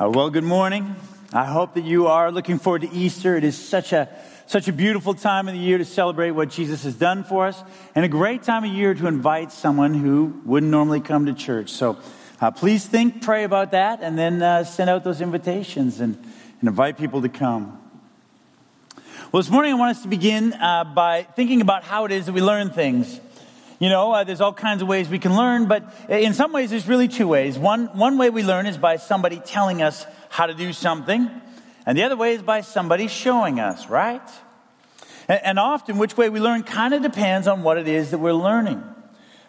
Well, good morning. I hope that you are looking forward to Easter. It is such a beautiful time of the year to celebrate what Jesus has done for us, and a great time of year to invite someone who wouldn't normally come to church. So please think, pray about that, and then send out those invitations and invite people to come. Well, this morning I want us to begin by thinking about how it is that we learn things. You know, there's all kinds of ways we can learn, but in some ways there's really two ways. One way we learn is by somebody telling us how to do something, and the other way is by somebody showing us, right? And often which way we learn kind of depends on what it is that we're learning.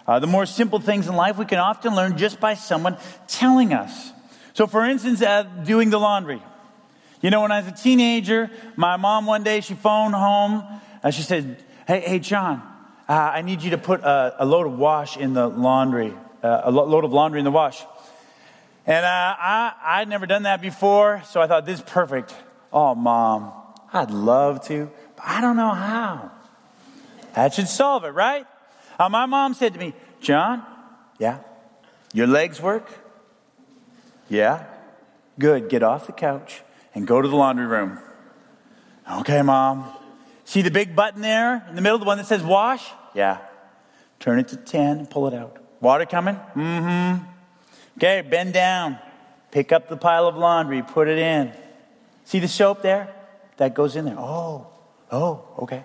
The more simple things in life we can often learn just by someone telling us. So for instance, doing the laundry. You know, when I was a teenager, my mom one day, she phoned home, she said, hey John, I need you to put a load of wash in the laundry, a load of laundry in the wash. And I'd never done that before, so I thought, this is perfect. Oh, Mom, I'd love to, but I don't know how. That should solve it, right? My mom said to me, John, yeah, your legs work? Yeah, good. Get off the couch and go to the laundry room. Okay, Mom. See the big button there in the middle, the one that says wash? Yeah. Turn it to 10 and pull it out. Water coming? Mm-hmm. Okay, bend down. Pick up the pile of laundry. Put it in. See the soap there? That goes in there. Oh, okay.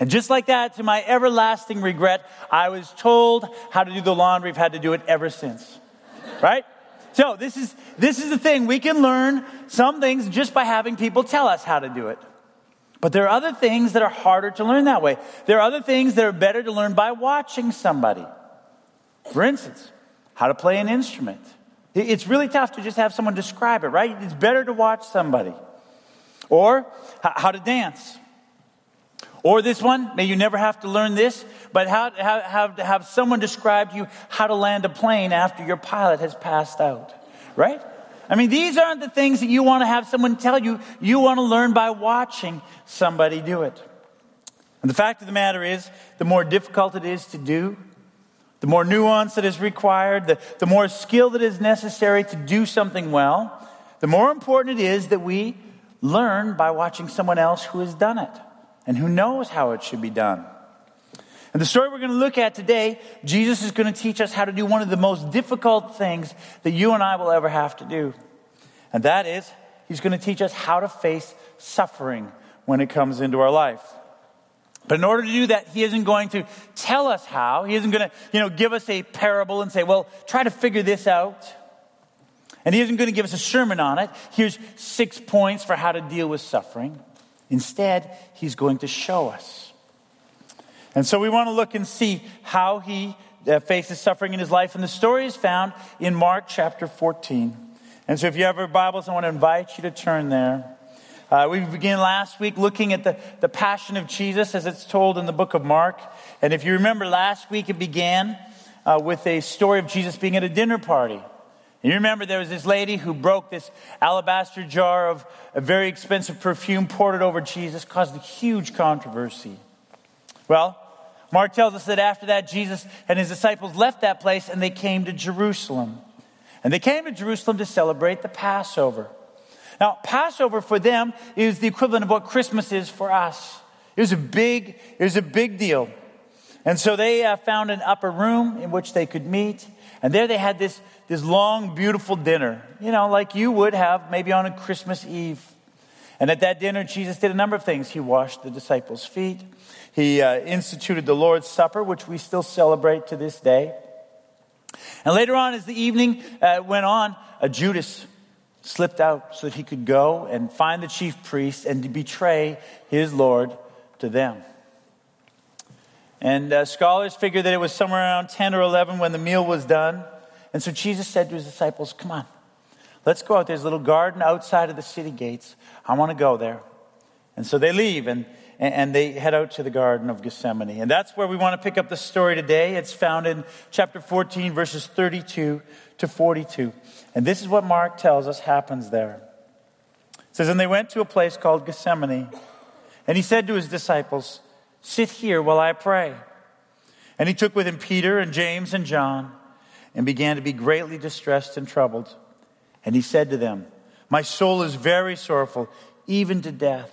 And just like that, to my everlasting regret, I was told how to do the laundry. I've had to do it ever since. Right? So this is the thing. We can learn some things just by having people tell us how to do it. But there are other things that are harder to learn that way. There are other things that are better to learn by watching somebody. For instance, how to play an instrument. It's really tough to just have someone describe it, right? It's better to watch somebody. Or how to dance. Or this one, may you never have to learn this, but how to have someone describe to you how to land a plane after your pilot has passed out, right? I mean, these aren't the things that you want to have someone tell you. You want to learn by watching somebody do it. And the fact of the matter is, the more difficult it is to do, the more nuance that is required, the more skill that is necessary to do something well, the more important it is that we learn by watching someone else who has done it and who knows how it should be done. And the story we're going to look at today, Jesus is going to teach us how to do one of the most difficult things that you and I will ever have to do. And that is, he's going to teach us how to face suffering when it comes into our life. But in order to do that, he isn't going to tell us how. He isn't going to, give us a parable and say, well, try to figure this out. And he isn't going to give us a sermon on it. Here's 6 points for how to deal with suffering. Instead, he's going to show us. And so we want to look and see how he faces suffering in his life. And the story is found in Mark chapter 14. And so if you have your Bibles, I want to invite you to turn there. We began last week looking at the passion of Jesus as it's told in the book of Mark. And if you remember last week, it began with a story of Jesus being at a dinner party. And you remember there was this lady who broke this alabaster jar of a very expensive perfume, poured it over Jesus, caused a huge controversy. Well, Mark tells us that after that, Jesus and his disciples left that place and they came to Jerusalem. And they came to Jerusalem to celebrate the Passover. Now, Passover for them is the equivalent of what Christmas is for us. It was a big deal. And so they found an upper room in which they could meet. And there they had this long, beautiful dinner, like you would have maybe on a Christmas Eve. And at that dinner, Jesus did a number of things. He washed the disciples' feet. He instituted the Lord's Supper, which we still celebrate to this day. And later on, as the evening went on, Judas slipped out so that he could go and find the chief priests and to betray his Lord to them. And scholars figure that it was somewhere around 10 or 11 when the meal was done. And so Jesus said to his disciples, come on, let's go out. There's a little garden outside of the city gates. I want to go there. And so they leave and they head out to the Garden of Gethsemane. And that's where we want to pick up the story today. It's found in chapter 14, verses 32 to 42. And this is what Mark tells us happens there. It says, and they went to a place called Gethsemane. And he said to his disciples, sit here while I pray. And he took with him Peter and James and John and began to be greatly distressed and troubled. And he said to them, My soul is very sorrowful, even to death.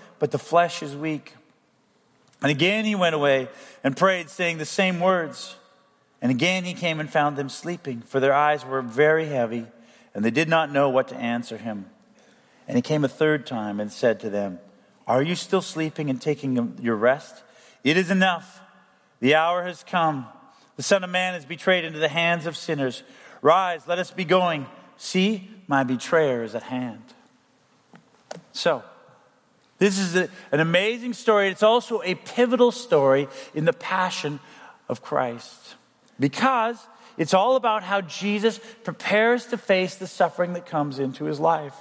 but the flesh is weak. And again he went away and prayed, saying the same words. And again he came and found them sleeping, for their eyes were very heavy, and they did not know what to answer him. And he came a third time and said to them, Are you still sleeping and taking your rest? It is enough. The hour has come. The Son of Man is betrayed into the hands of sinners. Rise, let us be going. See, my betrayer is at hand. So, this is an amazing story. It's also a pivotal story in the passion of Christ, because it's all about how Jesus prepares to face the suffering that comes into his life.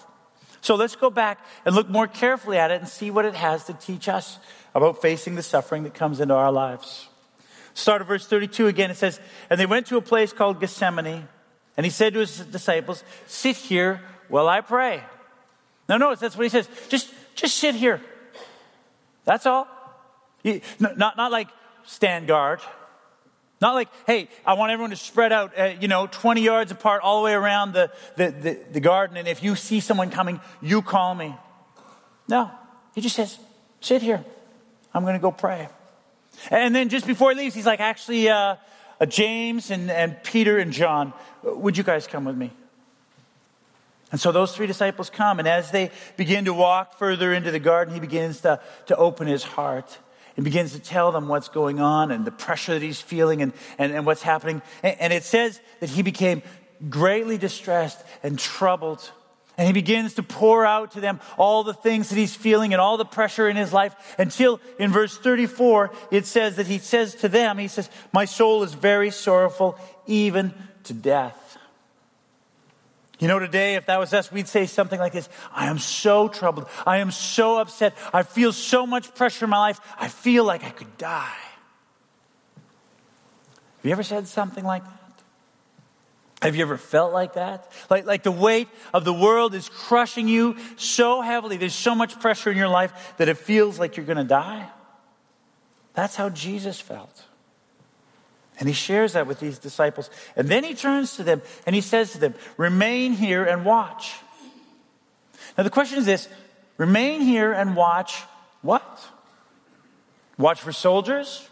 So let's go back and look more carefully at it and see what it has to teach us about facing the suffering that comes into our lives. Start at verse 32 again. It says, And they went to a place called Gethsemane, and he said to his disciples, Sit here while I pray. Now notice, that's what he says. Just sit here. That's all. Not like stand guard. Not like, hey, I want everyone to spread out, 20 yards apart all the way around the garden. And if you see someone coming, you call me. No, he just says, sit here. I'm going to go pray. And then just before he leaves, he's like, actually, James and Peter and John, would you guys come with me? And so those three disciples come, and as they begin to walk further into the garden, he begins to open his heart and begins to tell them what's going on and the pressure that he's feeling and what's happening. And it says that he became greatly distressed and troubled. And he begins to pour out to them all the things that he's feeling and all the pressure in his life, until in verse 34, it says that he says to them, he says, My soul is very sorrowful, even to death. You know, today, if that was us, we'd say something like this. I am so troubled. I am so upset. I feel so much pressure in my life. I feel like I could die. Have you ever said something like that? Have you ever felt like that? Like the weight of the world is crushing you so heavily. There's so much pressure in your life that it feels like you're going to die. That's how Jesus felt. And he shares that with these disciples. And then he turns to them and he says to them, Remain here and watch. Now the question is this, remain here and watch what? Watch for soldiers?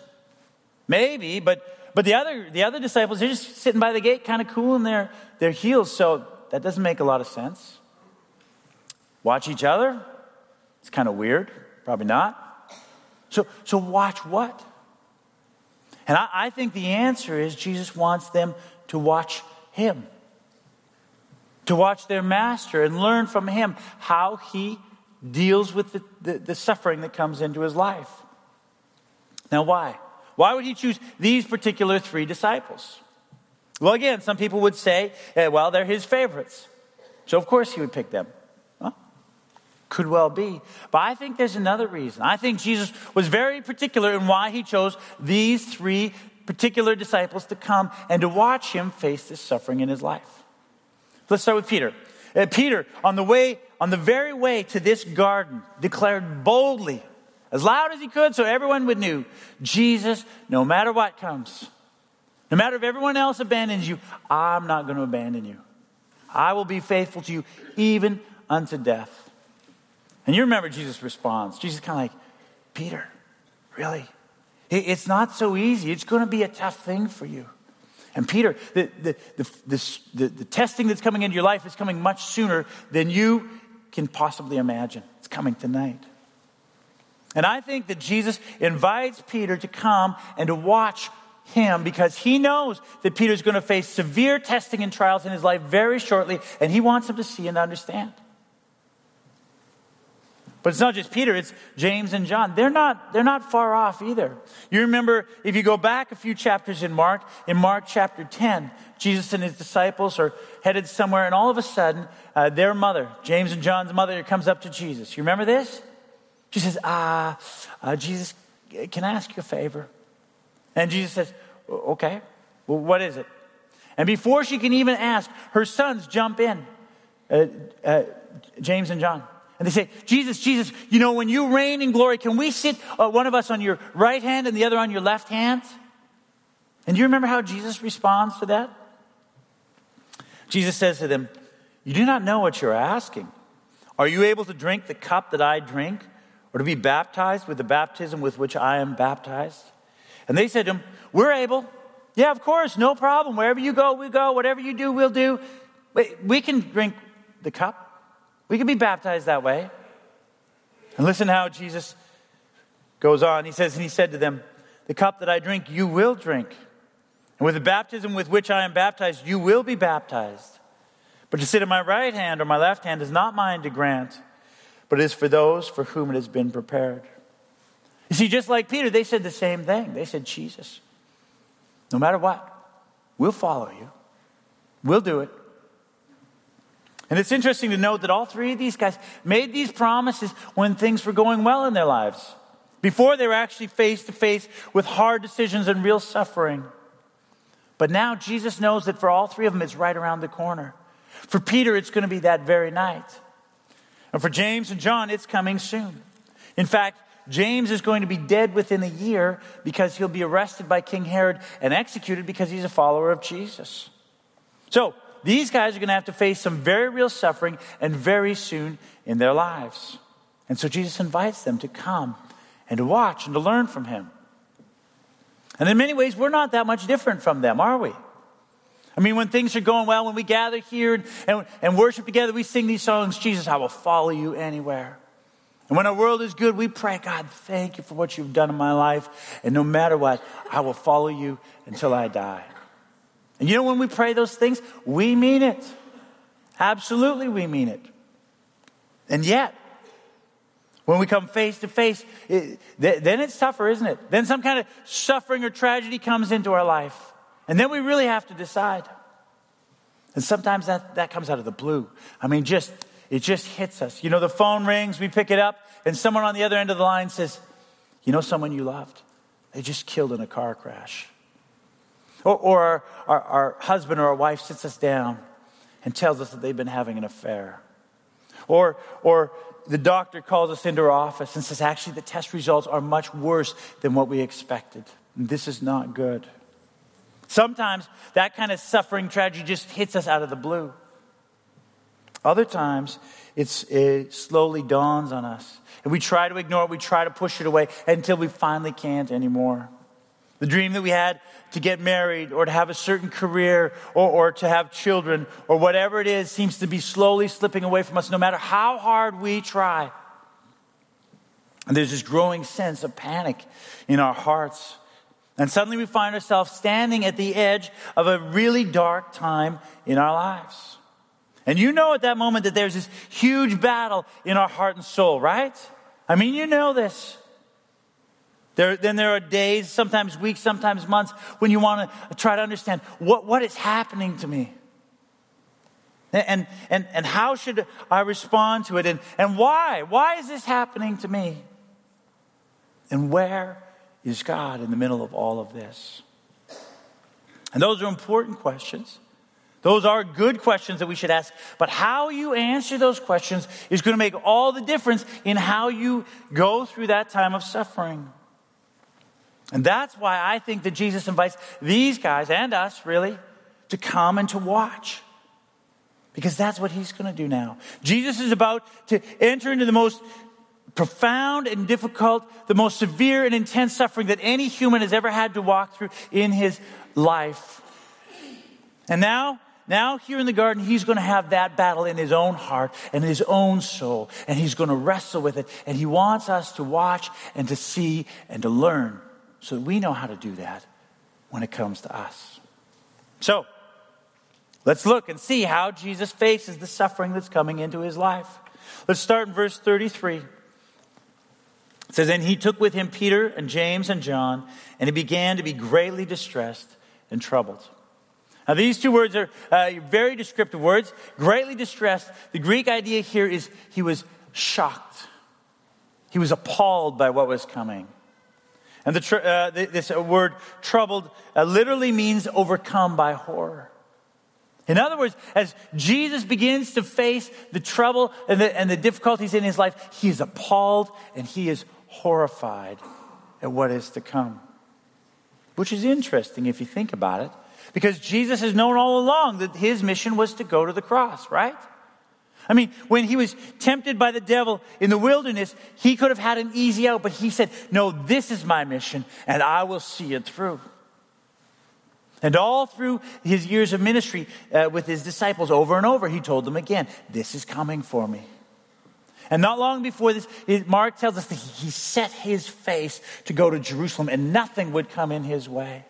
Maybe, but the other disciples, they're just sitting by the gate kind of cooling their heels. So that doesn't make a lot of sense. Watch each other? It's kind of weird. Probably not. So watch what? And I think the answer is Jesus wants them to watch him, to watch their master and learn from him how he deals with the suffering that comes into his life. Now, why? Why would he choose these particular three disciples? Well, again, some people would say, well, they're his favorites. So, of course, he would pick them. Could well be. But I think there's another reason. I think Jesus was very particular in why he chose these three particular disciples to come and to watch him face this suffering in his life. Let's start with Peter. Peter, on the very way to this garden, declared boldly, as loud as he could so everyone would know, Jesus, no matter what comes, no matter if everyone else abandons you, I'm not going to abandon you. I will be faithful to you even unto death. And you remember Jesus' response. Jesus kind of like, Peter, really? It's not so easy. It's going to be a tough thing for you. And Peter, the testing that's coming into your life is coming much sooner than you can possibly imagine. It's coming tonight. And I think that Jesus invites Peter to come and to watch him, because he knows that Peter's going to face severe testing and trials in his life very shortly, and he wants him to see and understand. But it's not just Peter, it's James and John. They're not far off either. You remember, if you go back a few chapters in Mark chapter 10, Jesus and his disciples are headed somewhere, and all of a sudden, their mother, James and John's mother, comes up to Jesus. You remember this? She says, Jesus, can I ask you a favor? And Jesus says, okay, well, what is it? And before she can even ask, her sons jump in, James and John. And they say, Jesus, you know, when you reign in glory, can we sit, one of us on your right hand and the other on your left hand? And do you remember how Jesus responds to that? Jesus says to them, you do not know what you're asking. Are you able to drink the cup that I drink, or to be baptized with the baptism with which I am baptized? And they said to him, we're able. Yeah, of course, no problem. Wherever you go, we go. Whatever you do, we'll do. We can drink the cup. We can be baptized that way. And listen how Jesus goes on. He says, and he said to them, the cup that I drink, you will drink. And with the baptism with which I am baptized, you will be baptized. But to sit at my right hand or my left hand is not mine to grant, but it is for those for whom it has been prepared. You see, just like Peter, they said the same thing. They said, Jesus, no matter what, we'll follow you. We'll do it. And it's interesting to note that all three of these guys made these promises when things were going well in their lives, before they were actually face to face with hard decisions and real suffering. But now Jesus knows that for all three of them, it's right around the corner. For Peter, it's going to be that very night. And for James and John, it's coming soon. In fact, James is going to be dead within a year because he'll be arrested by King Herod and executed because he's a follower of Jesus. So, these guys are going to have to face some very real suffering and very soon in their lives. And so Jesus invites them to come and to watch and to learn from him. And in many ways, we're not that much different from them, are we? I mean, when things are going well, when we gather here and worship together, we sing these songs, Jesus, I will follow you anywhere. And when our world is good, we pray, God, thank you for what you've done in my life. And no matter what, I will follow you until I die. And you know, when we pray those things, we mean it. Absolutely, we mean it. And yet, when we come face to face, then it's tougher, isn't it? Then some kind of suffering or tragedy comes into our life. And then we really have to decide. And sometimes that comes out of the blue. I mean, it just hits us. You know, the phone rings, we pick it up, and someone on the other end of the line says, you know, someone you loved, they just killed in a car crash. Or our husband or our wife sits us down and tells us that they've been having an affair. Or the doctor calls us into our office and says, actually, the test results are much worse than what we expected. This is not good. Sometimes that kind of suffering tragedy just hits us out of the blue. Other times, it slowly dawns on us. And we try to ignore it, we try to push it away until we finally can't anymore. The dream that we had to get married or to have a certain career or to have children or whatever it is seems to be slowly slipping away from us no matter how hard we try. And there's this growing sense of panic in our hearts. And suddenly we find ourselves standing at the edge of a really dark time in our lives. And you know at that moment that there's this huge battle in our heart and soul, right? I mean, you know this. Then there are days, sometimes weeks, sometimes months, when you want to try to understand what is happening to me. And how should I respond to it? And why? Why is this happening to me? And where is God in the middle of all of this? And those are important questions. Those are good questions that we should ask. But how you answer those questions is going to make all the difference in how you go through that time of suffering. And that's why I think that Jesus invites these guys and us, really, to come and to watch. Because that's what he's going to do now. Jesus is about to enter into the most profound and difficult, the most severe and intense suffering that any human has ever had to walk through in his life. And now here in the garden, he's going to have that battle in his own heart and his own soul. And he's going to wrestle with it. And he wants us to watch and to see and to learn, so that we know how to do that when it comes to us. So, let's look and see how Jesus faces the suffering that's coming into his life. Let's start in verse 33. It says, and he took with him Peter and James and John, and he began to be greatly distressed and troubled. Now, these two words are very descriptive words. Greatly distressed. The Greek idea here is he was shocked. He was appalled by what was coming. And this word troubled literally means overcome by horror. In other words, as Jesus begins to face the trouble and the difficulties in his life, he is appalled and he is horrified at what is to come. Which is interesting if you think about it, because Jesus has known all along that his mission was to go to the cross, right? I mean, when he was tempted by the devil in the wilderness, he could have had an easy out, but he said, no, this is my mission and I will see it through. And all through his years of ministry with his disciples, over and over, he told them again, this is coming for me. And not long before this, Mark tells us that he set his face to go to Jerusalem and nothing would come in his way.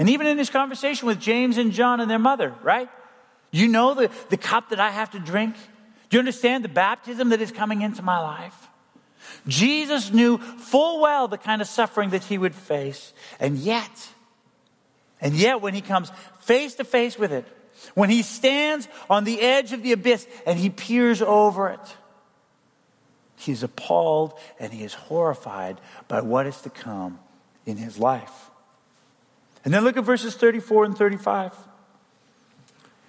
And even in his conversation with James and John and their mother, right? You know the cup that I have to drink? Do you understand the baptism that is coming into my life? Jesus knew full well the kind of suffering that he would face. And yet when he comes face to face with it, when he stands on the edge of the abyss and he peers over it, he's appalled and he is horrified by what is to come in his life. And then look at verses 34 and 35.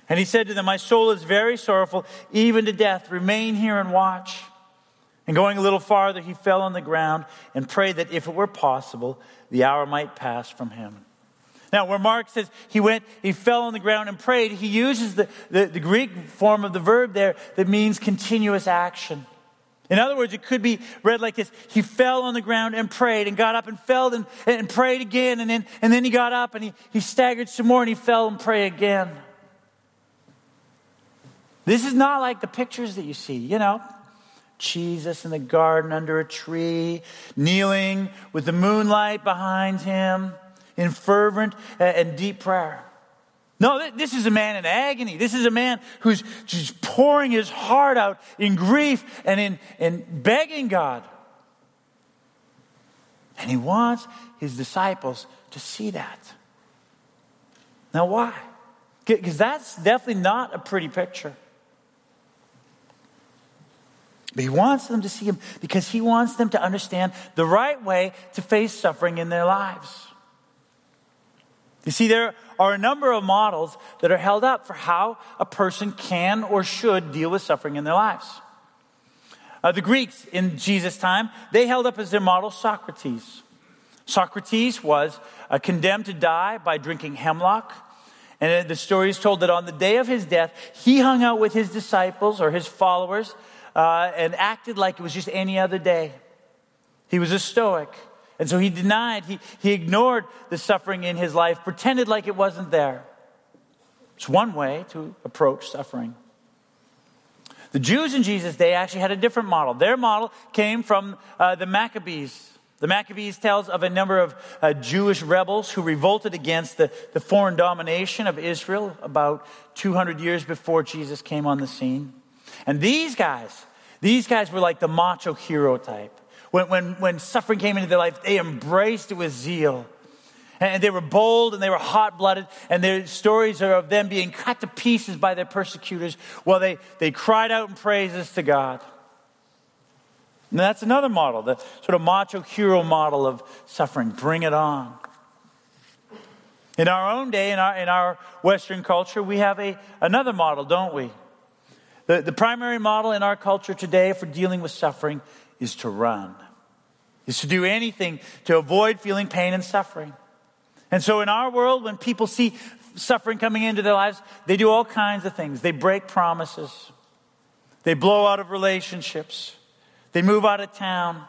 And he said to them, my soul is very sorrowful, even to death. Remain here and watch. And going a little farther, he fell on the ground and prayed that if it were possible, the hour might pass from him. Now, where Mark says he fell on the ground and prayed, he uses the Greek form of the verb there that means continuous action. In other words, it could be read like this. He fell on the ground and prayed and got up and fell and prayed again. And then he got up and he staggered some more and he fell and prayed again. This is not like the pictures that you see, you know. Jesus in the garden under a tree, kneeling with the moonlight behind him in fervent and deep prayer. No, this is a man in agony. This is a man who's just pouring his heart out in grief and in begging God. And he wants his disciples to see that. Now, why? Because that's definitely not a pretty picture. But he wants them to see him because he wants them to understand the right way to face suffering in their lives. You see, there are a number of models that are held up for how a person can or should deal with suffering in their lives. The Greeks in Jesus' time, they held up as their model Socrates. Socrates was condemned to die by drinking hemlock. And the story is told that on the day of his death, he hung out with his disciples or his followers and acted like it was just any other day. He was a Stoic. And so he denied, he ignored the suffering in his life, pretended like it wasn't there. It's one way to approach suffering. The Jews in Jesus' day actually had a different model. Their model came from the Maccabees. The Maccabees tells of a number of Jewish rebels who revolted against the foreign domination of Israel about 200 years before Jesus came on the scene. And these guys were like the macho hero type. When suffering came into their life, they embraced it with zeal. And they were bold and they were hot-blooded. And their stories are of them being cut to pieces by their persecutors while they cried out in praises to God. And that's another model, the sort of macho hero model of suffering. Bring it on. In our own day, in our Western culture, we have another model, don't we? The primary model in our culture today for dealing with suffering is to run, is to do anything to avoid feeling pain and suffering. And so in our world, when people see suffering coming into their lives, they do all kinds of things. They break promises. They blow out of relationships. They move out of town.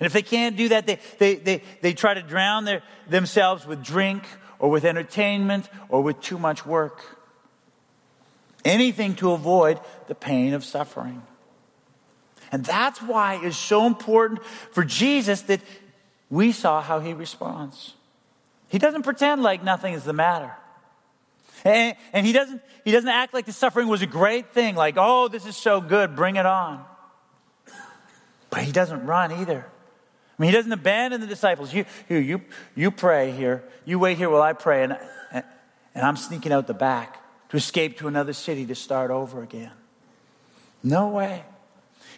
And if they can't do that, they try to drown themselves with drink or with entertainment or with too much work. Anything to avoid the pain of suffering. And that's why it's so important for Jesus that we saw how he responds. He doesn't pretend like nothing is the matter. And he doesn't act like the suffering was a great thing. Like, oh, this is so good, bring it on. But he doesn't run either. I mean, he doesn't abandon the disciples. You pray here. You wait here while I pray. And I'm sneaking out the back to escape to another city to start over again. No way.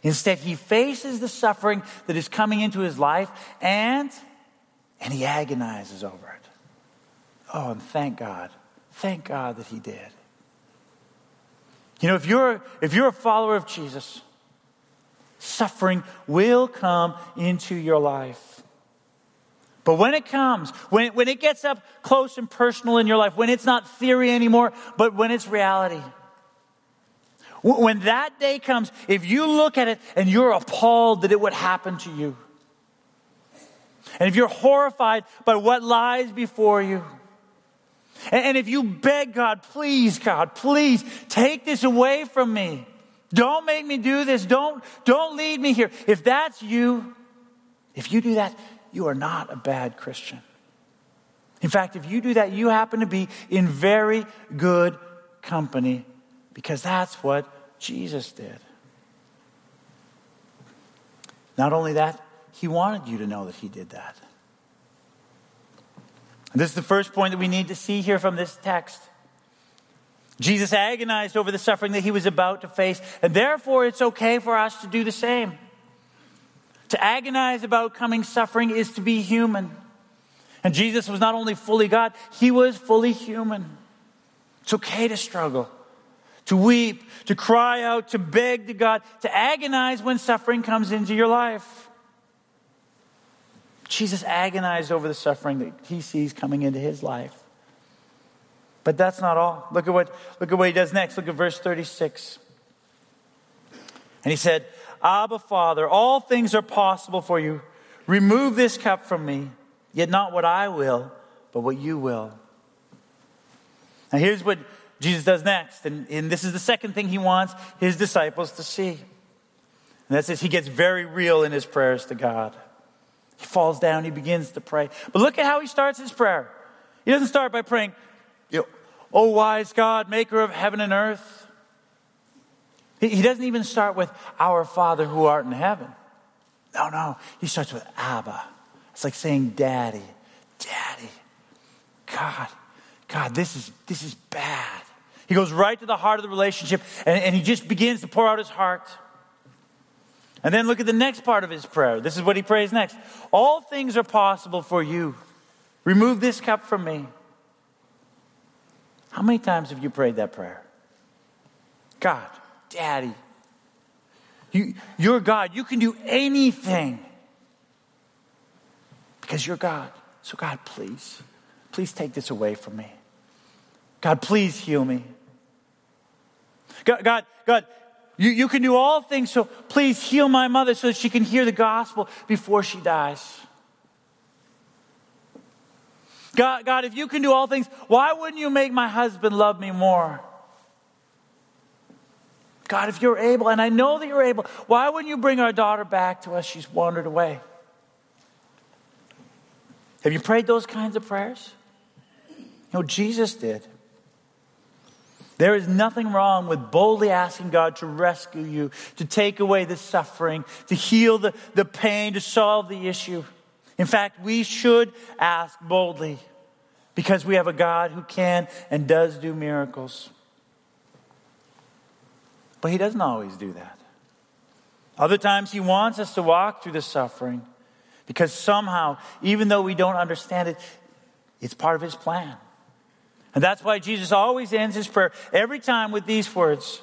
Instead, he faces the suffering that is coming into his life and he agonizes over it. Oh, and thank God. Thank God that he did. You know, if you're a follower of Jesus, suffering will come into your life. But when it comes, when it gets up close and personal in your life, when it's not theory anymore, but when it's reality, when that day comes, if you look at it and you're appalled that it would happen to you, and if you're horrified by what lies before you, and if you beg God, please take this away from me. Don't make me do this. Don't lead me here. If that's you, if you do that, you are not a bad Christian. In fact, if you do that, you happen to be in very good company, because that's what Jesus did. Not only that, he wanted you to know that he did that. And this is the first point that we need to see here from this text. Jesus agonized over the suffering that he was about to face, and therefore it's okay for us to do the same. To agonize about coming suffering is to be human. And Jesus was not only fully God, he was fully human. It's okay to struggle, to weep, to cry out, to beg to God, to agonize when suffering comes into your life. Jesus agonized over the suffering that he sees coming into his life. But that's not all. Look at what he does next. Look at verse 36. And he said, "Abba, Father, all things are possible for you. Remove this cup from me, yet not what I will, but what you will." Now here's what Jesus does next. And this is the second thing he wants his disciples to see. And that's this. He gets very real in his prayers to God. He falls down. He begins to pray. But look at how he starts his prayer. He doesn't start by praying, "Oh, wise God, maker of heaven and earth." He doesn't even start with "Our Father who art in heaven." No. He starts with "Abba." It's like saying Daddy, God, this is bad. He goes right to the heart of the relationship, and he just begins to pour out his heart. And then look at the next part of his prayer. This is what he prays next. "All things are possible for you. Remove this cup from me." How many times have you prayed that prayer? God, Daddy, you're God. You can do anything because you're God. So God, please take this away from me. God, please heal me. God, you can do all things, so please heal my mother so that she can hear the gospel before she dies. God, if you can do all things, why wouldn't you make my husband love me more? God, if you're able, and I know that you're able, why wouldn't you bring our daughter back to us? She's wandered away. Have you prayed those kinds of prayers? No, Jesus did. There is nothing wrong with boldly asking God to rescue you, to take away the suffering, to heal the pain, to solve the issue. In fact, we should ask boldly because we have a God who can and does do miracles. But he doesn't always do that. Other times he wants us to walk through the suffering because somehow, even though we don't understand it, it's part of his plan. And that's why Jesus always ends his prayer every time with these words,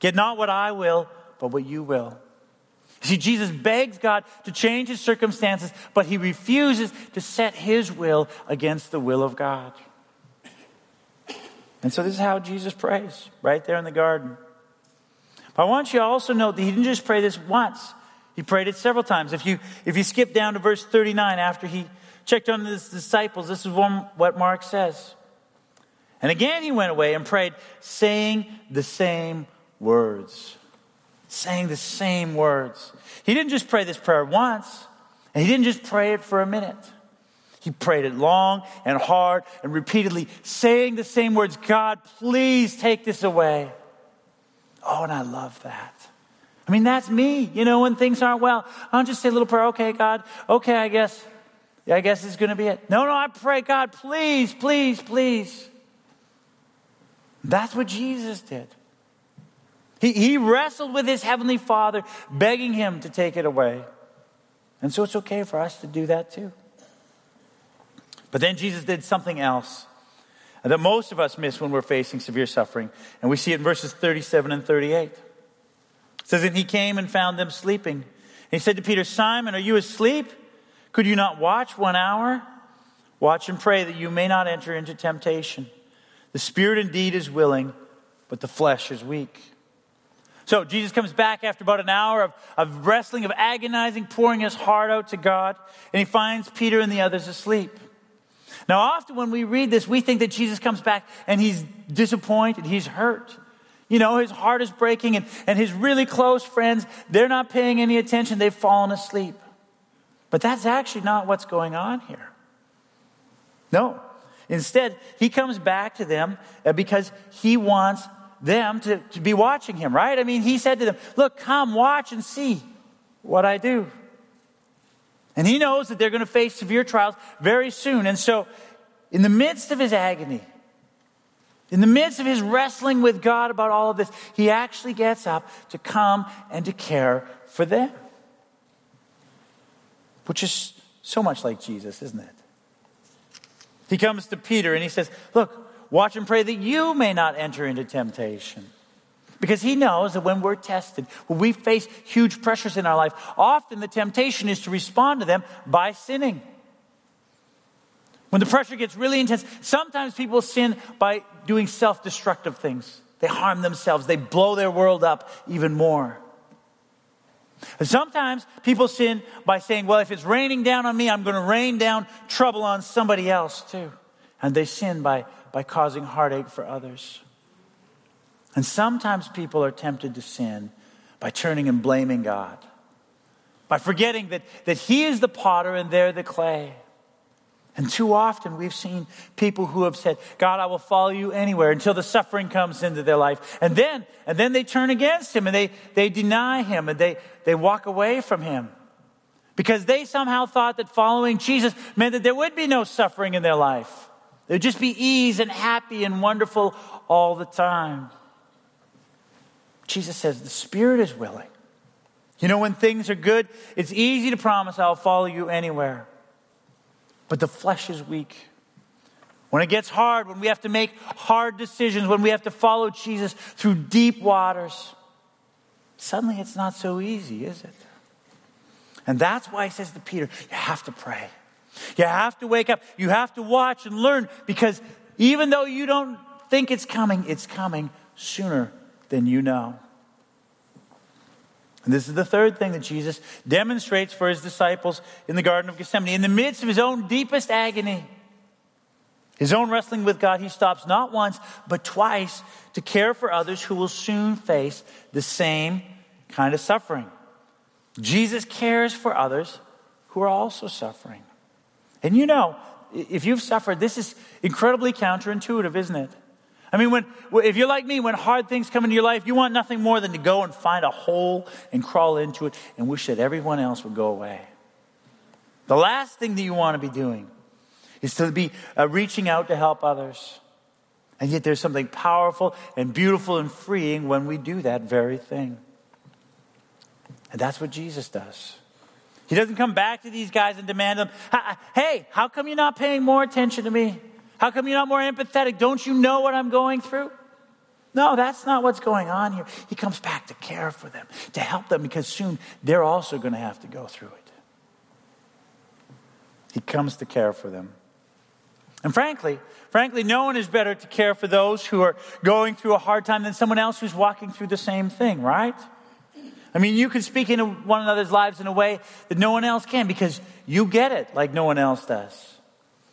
"Yet not what I will, but what you will." See, Jesus begs God to change his circumstances, but he refuses to set his will against the will of God. And so this is how Jesus prays, right there in the garden. But I want you to also note that he didn't just pray this once. He prayed it several times. If you skip down to verse 39, after he checked on his disciples, this is what Mark says. "And again he went away and prayed, saying the same words. He didn't just pray this prayer once, and he didn't just pray it for a minute. He prayed it long and hard and repeatedly, saying the same words, "God, please take this away." Oh, and I love that. I mean, that's me, you know, when things aren't well. I don't just say a little prayer, okay, God, okay, I guess it's going to be it. No, I pray, God, please, please, please. That's what Jesus did. He wrestled with his heavenly Father, begging him to take it away. And so it's okay for us to do that too. But then Jesus did something else that most of us miss when we're facing severe suffering. And we see it in verses 37 and 38. It says, and he came and found them sleeping. And he said to Peter, Simon, are you asleep? Could you not watch 1 hour? Watch and pray that you may not enter into temptation. The spirit indeed is willing, but the flesh is weak. So Jesus comes back after about an hour of wrestling, of agonizing, pouring his heart out to God. And he finds Peter and the others asleep. Now, often when we read this, we think that Jesus comes back and he's disappointed, he's hurt. You know, his heart is breaking and his really close friends, they're not paying any attention. They've fallen asleep. But that's actually not what's going on here. No. Instead, he comes back to them because he wants them to be watching him, right? I mean, he said to them, look, come watch and see what I do. And he knows that they're going to face severe trials very soon. And so in the midst of his agony, in the midst of his wrestling with God about all of this, he actually gets up to come and to care for them. Which is so much like Jesus, isn't it? He comes to Peter and he says, look, watch and pray that you may not enter into temptation. Because he knows that when we're tested, when we face huge pressures in our life, often the temptation is to respond to them by sinning. When the pressure gets really intense, sometimes people sin by doing self-destructive things. They harm themselves. They blow their world up even more. And sometimes people sin by saying, well, if it's raining down on me, I'm going to rain down trouble on somebody else too. And they sin by causing heartache for others. And sometimes people are tempted to sin by turning and blaming God, by forgetting that he is the potter and they're the clay. And too often we've seen people who have said, God, I will follow you anywhere, until the suffering comes into their life. And then they turn against him and they deny him and they walk away from him because they somehow thought that following Jesus meant that there would be no suffering in their life. There would just be ease and happy and wonderful all the time. Jesus says, the spirit is willing. You know, when things are good, it's easy to promise I'll follow you anywhere. But the flesh is weak. When it gets hard, when we have to make hard decisions, when we have to follow Jesus through deep waters, suddenly it's not so easy, is it? And that's why he says to Peter, you have to pray. You have to wake up. You have to watch and learn, because even though you don't think it's coming sooner than you know. And this is the third thing that Jesus demonstrates for his disciples in the Garden of Gethsemane. In the midst of his own deepest agony, his own wrestling with God, he stops not once, but twice to care for others who will soon face the same kind of suffering. Jesus cares for others who are also suffering. And you know, if you've suffered, this is incredibly counterintuitive, isn't it? I mean, if you're like me, when hard things come into your life, you want nothing more than to go and find a hole and crawl into it and wish that everyone else would go away. The last thing that you want to be doing is to be reaching out to help others. And yet there's something powerful and beautiful and freeing when we do that very thing. And that's what Jesus does. He doesn't come back to these guys and demand them, hey, how come you're not paying more attention to me? How come you're not more empathetic? Don't you know what I'm going through? No, that's not what's going on here. He comes back to care for them, to help them, because soon they're also going to have to go through it. He comes to care for them. And frankly, no one is better to care for those who are going through a hard time than someone else who's walking through the same thing, right? I mean, you can speak into one another's lives in a way that no one else can, because you get it like no one else does.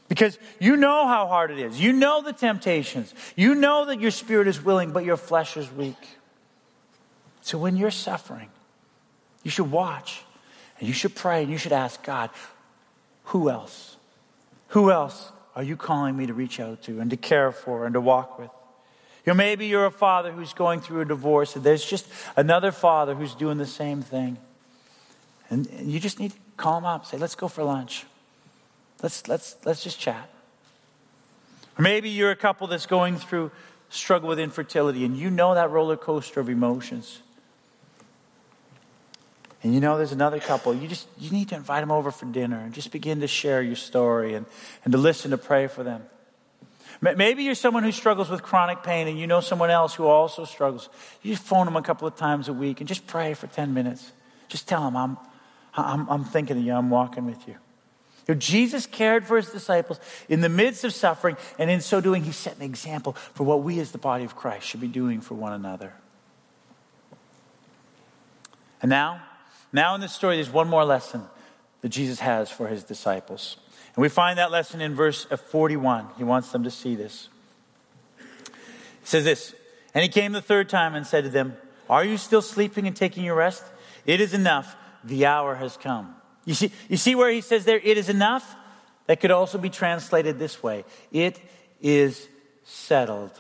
Because you know how hard it is. You know the temptations. You know that your spirit is willing, but your flesh is weak. So when you're suffering, you should watch and you should pray and you should ask God, who else? Who else are you calling me to reach out to and to care for and to walk with? You know, maybe you're a father who's going through a divorce, and there's just another father who's doing the same thing. And you just need to call him up, say, let's go for lunch. Let's just chat. Or maybe you're a couple that's going through struggle with infertility, and you know that roller coaster of emotions. And you know there's another couple. You need to invite them over for dinner and just begin to share your story and to listen, to pray for them. Maybe you're someone who struggles with chronic pain, and you know someone else who also struggles. You just phone them a couple of times a week and just pray for 10 minutes. Just tell them, I'm thinking of you. I'm walking with you. You know, Jesus cared for his disciples in the midst of suffering, and in so doing, he set an example for what we as the body of Christ should be doing for one another. And Now in this story, there's one more lesson that Jesus has for his disciples. And we find that lesson in verse 41. He wants them to see this. He says this, and he came the third time and said to them, are you still sleeping and taking your rest? It is enough. The hour has come. You see where he says there, it is enough? That could also be translated this way. It is settled.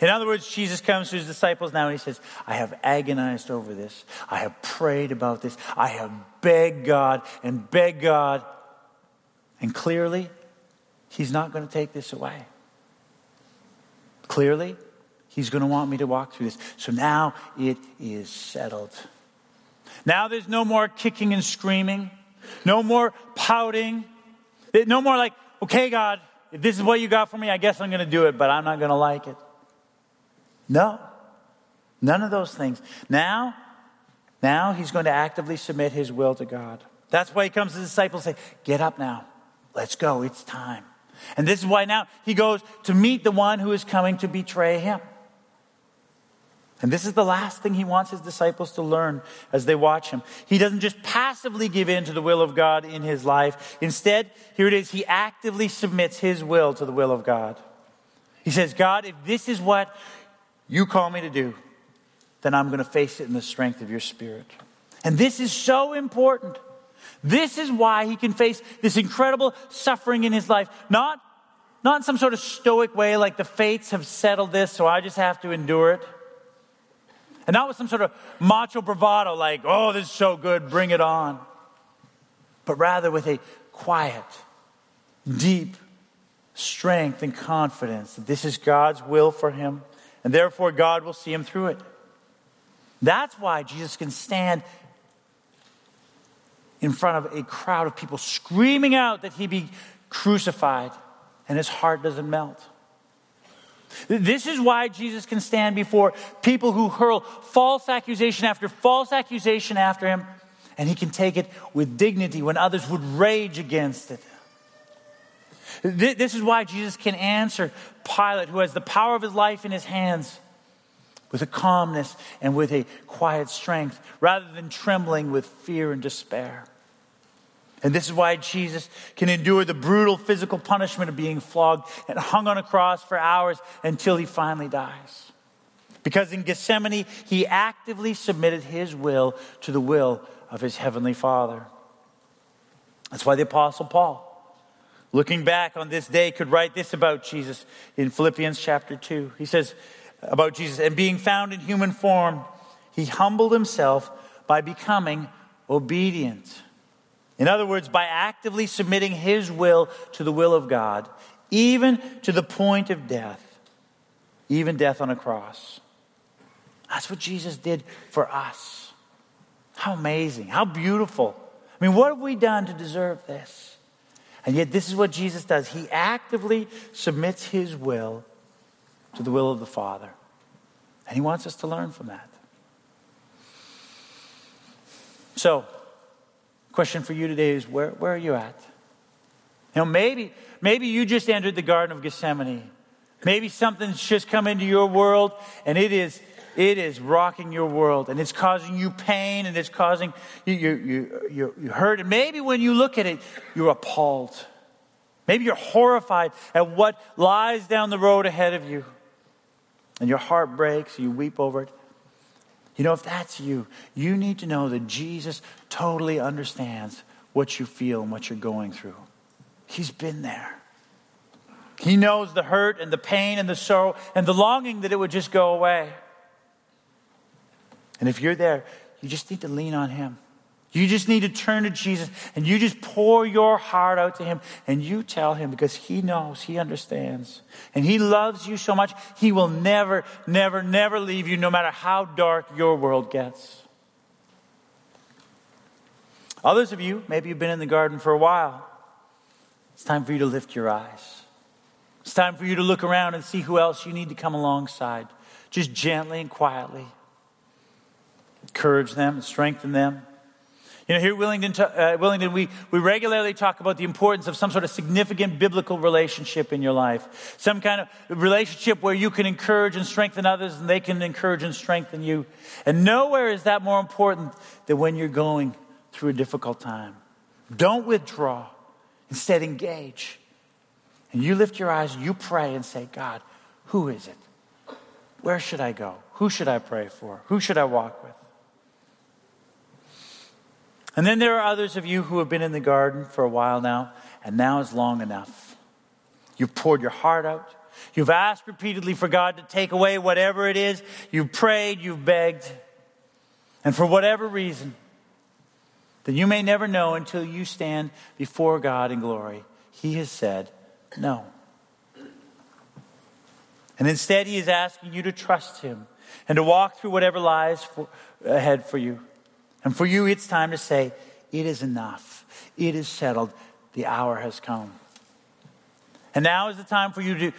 In other words, Jesus comes to his disciples now and he says, I have agonized over this. I have prayed about this. I have begged God. And clearly, he's not going to take this away. Clearly, he's going to want me to walk through this. So now it is settled. Now there's no more kicking and screaming. No more pouting. No more like, okay, God, if this is what you got for me, I guess I'm going to do it, but I'm not going to like it. No, none of those things. Now he's going to actively submit his will to God. That's why he comes to the disciples and says, get up now. Let's go. It's time. And this is why now he goes to meet the one who is coming to betray him. And this is the last thing he wants his disciples to learn as they watch him. He doesn't just passively give in to the will of God in his life. Instead, here it is, he actively submits his will to the will of God. He says, God, if this is what you call me to do, then I'm going to face it in the strength of your Spirit. And this is so important. This is why he can face this incredible suffering in his life. Not in some sort of stoic way like the fates have settled this, so I just have to endure it. And not with some sort of macho bravado like, oh, this is so good, bring it on. But rather with a quiet, deep strength and confidence that this is God's will for him. And therefore, God will see him through it. That's why Jesus can stand in front of a crowd of people screaming out that he be crucified, and his heart doesn't melt. This is why Jesus can stand before people who hurl false accusation after him, and he can take it with dignity when others would rage against it. This is why Jesus can answer Pilate, who has the power of his life in his hands, with a calmness and with a quiet strength, rather than trembling with fear and despair. And this is why Jesus can endure the brutal physical punishment of being flogged and hung on a cross for hours until he finally dies. Because in Gethsemane, he actively submitted his will to the will of his heavenly Father. That's why the Apostle Paul, looking back on this day, could write this about Jesus in Philippians chapter 2. He says about Jesus, and being found in human form, he humbled himself by becoming obedient. In other words, by actively submitting his will to the will of God, even to the point of death, even death on a cross. That's what Jesus did for us. How amazing, how beautiful. I mean, what have we done to deserve this? And yet this is what Jesus does. He actively submits his will to the will of the Father. And he wants us to learn from that. So, the question for you today is, where are you at? You know, maybe you just entered the Garden of Gethsemane. Maybe something's just come into your world, and it is rocking your world, and it's causing you pain, and it's causing you hurt. And maybe when you look at it, you're appalled. Maybe you're horrified at what lies down the road ahead of you. And your heart breaks, you weep over it. You know, if that's you, you need to know that Jesus totally understands what you feel and what you're going through. He's been there. He knows the hurt and the pain and the sorrow and the longing that it would just go away. And if you're there, you just need to lean on him. You just need to turn to Jesus and you just pour your heart out to him and you tell him, because he knows, he understands, and he loves you so much. He will never, never, never leave you, no matter how dark your world gets. Others of you, maybe you've been in the garden for a while. It's time for you to lift your eyes. It's time for you to look around and see who else you need to come alongside, just gently and quietly. Encourage them and strengthen them. You know, here at Willingdon, we regularly talk about the importance of some sort of significant biblical relationship in your life. Some kind of relationship where you can encourage and strengthen others and they can encourage and strengthen you. And nowhere is that more important than when you're going through a difficult time. Don't withdraw. Instead, engage. And you lift your eyes and you pray and say, God, who is it? Where should I go? Who should I pray for? Who should I walk with? And then there are others of you who have been in the garden for a while now, and now is long enough. You've poured your heart out. You've asked repeatedly for God to take away whatever it is. You've prayed, you've begged. And for whatever reason that you may never know until you stand before God in glory, he has said no. And instead, he is asking you to trust him and to walk through whatever lies ahead for you. And for you, it's time to say, it is enough. It is settled. The hour has come. And now is the time for you to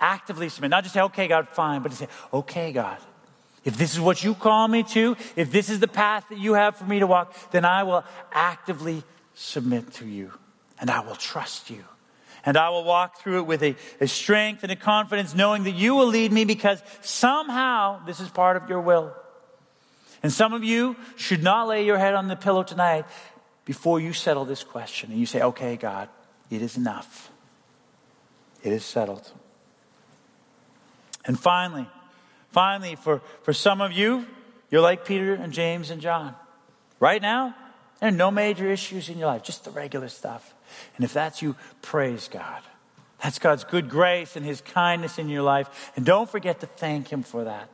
actively submit. Not just say, okay, God, fine. But to say, okay, God, if this is what you call me to, if this is the path that you have for me to walk, then I will actively submit to you. And I will trust you. And I will walk through it with a strength and a confidence, knowing that you will lead me, because somehow this is part of your will. And some of you should not lay your head on the pillow tonight before you settle this question. And you say, okay, God, it is enough. It is settled. And finally, for some of you, you're like Peter and James and John. Right now, there are no major issues in your life, just the regular stuff. And if that's you, praise God. That's God's good grace and his kindness in your life. And don't forget to thank him for that.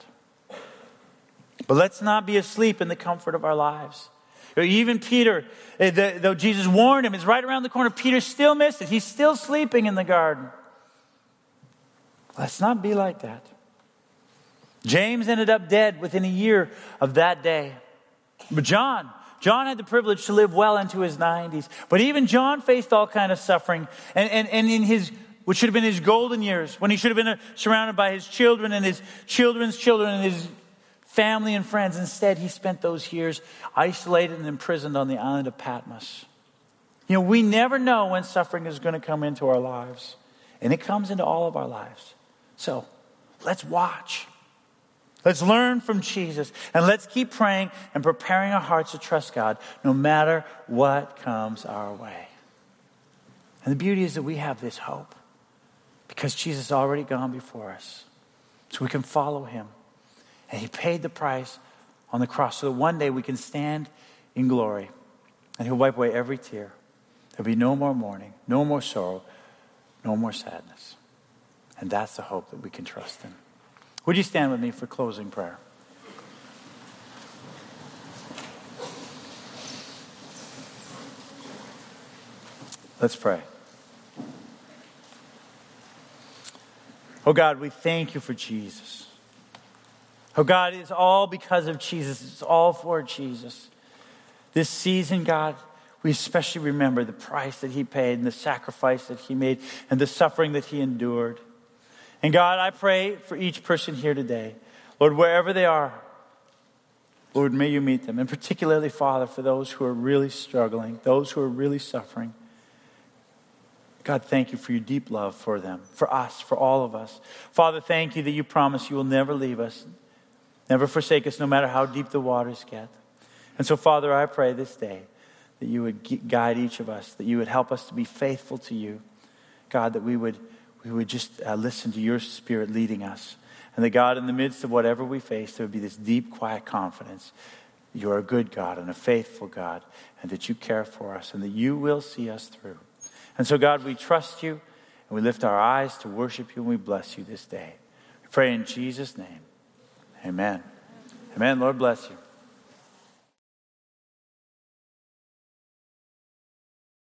But let's not be asleep in the comfort of our lives. Even Peter, though Jesus warned him, is right around the corner. Peter still missed it. He's still sleeping in the garden. Let's not be like that. James ended up dead within a year of that day. But John had the privilege to live well into his 90s. But even John faced all kind of suffering. And in his what should have been his golden years, when he should have been surrounded by his children and his children's children and his family and friends. Instead, he spent those years isolated and imprisoned on the island of Patmos. You know, we never know when suffering is going to come into our lives. And it comes into all of our lives. So, let's watch. Let's learn from Jesus. And let's keep praying and preparing our hearts to trust God no matter what comes our way. And the beauty is that we have this hope because Jesus has already gone before us. So we can follow him. And he paid the price on the cross so that one day we can stand in glory. And he'll wipe away every tear. There'll be no more mourning, no more sorrow, no more sadness. And that's the hope that we can trust in. Would you stand with me for closing prayer? Let's pray. Oh God, we thank you for Jesus. Oh God, it's all because of Jesus. It's all for Jesus. This season, God, we especially remember the price that he paid and the sacrifice that he made and the suffering that he endured. And God, I pray for each person here today. Lord, wherever they are, Lord, may you meet them. And particularly, Father, for those who are really struggling, those who are really suffering. God, thank you for your deep love for them, for us, for all of us. Father, thank you that you promise you will never leave us, never forsake us, no matter how deep the waters get. And so, Father, I pray this day that you would guide each of us, that you would help us to be faithful to you. God, that we would just listen to your spirit leading us. And that, God, in the midst of whatever we face, there would be this deep, quiet confidence. You're a good God and a faithful God, and that you care for us and that you will see us through. And so, God, we trust you. We lift our eyes to worship you, and we bless you this day. We pray in Jesus' name. Amen. Amen. Lord bless you.